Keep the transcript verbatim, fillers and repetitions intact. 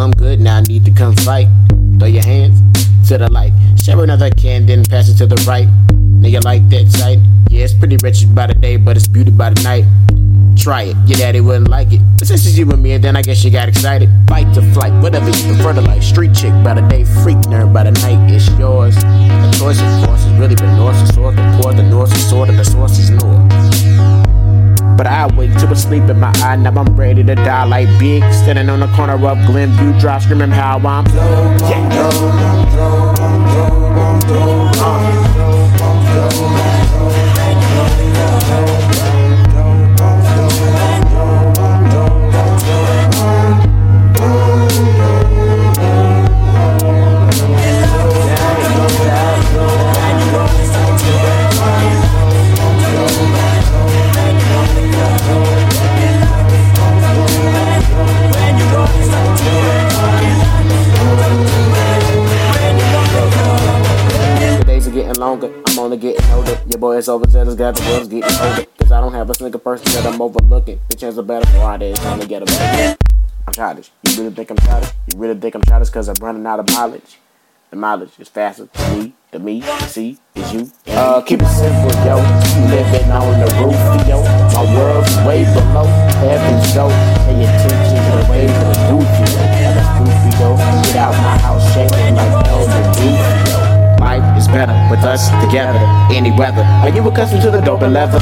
come good, now I need to come fight. Throw your hands to the light. Share another can, then pass it to the right. Nigga like that sight. Yeah, it's pretty wretched by the day, but it's beauty by the night. Try it, your daddy wouldn't like it. But since it's you and me, and then I guess you got excited. Fight to flight, whatever you prefer to like. Street chick by the day, freak nerd by the night. It's yours. The choice of force has really been north and south. The poor, the north is sort of the source is north. But I wake to a sleep in my eye, now I'm ready to die like Big. Standing on the corner of Glenview Drive, screaming how I'm blown, yeah. Longer. I'm only getting older. Your boy is overzealous, got the world's getting older. Cause I don't have a single person that I'm overlooking. The chance of better Friday, it's time to get a better. I'm childish. You really think I'm childish? You really think I'm childish cause I'm running out of mileage? The mileage is faster than me, the me, the see, is you. Uh, keep it simple, yo. Living on the roof, yo. My world's way below. Heaven's dope. Pay attention to the way for the goofy, yo. Now that's goofy, yo. Get out my house, shaking like Elder Goofy, yo. Life is better with us together, any weather. Are you accustomed to the dope and leather?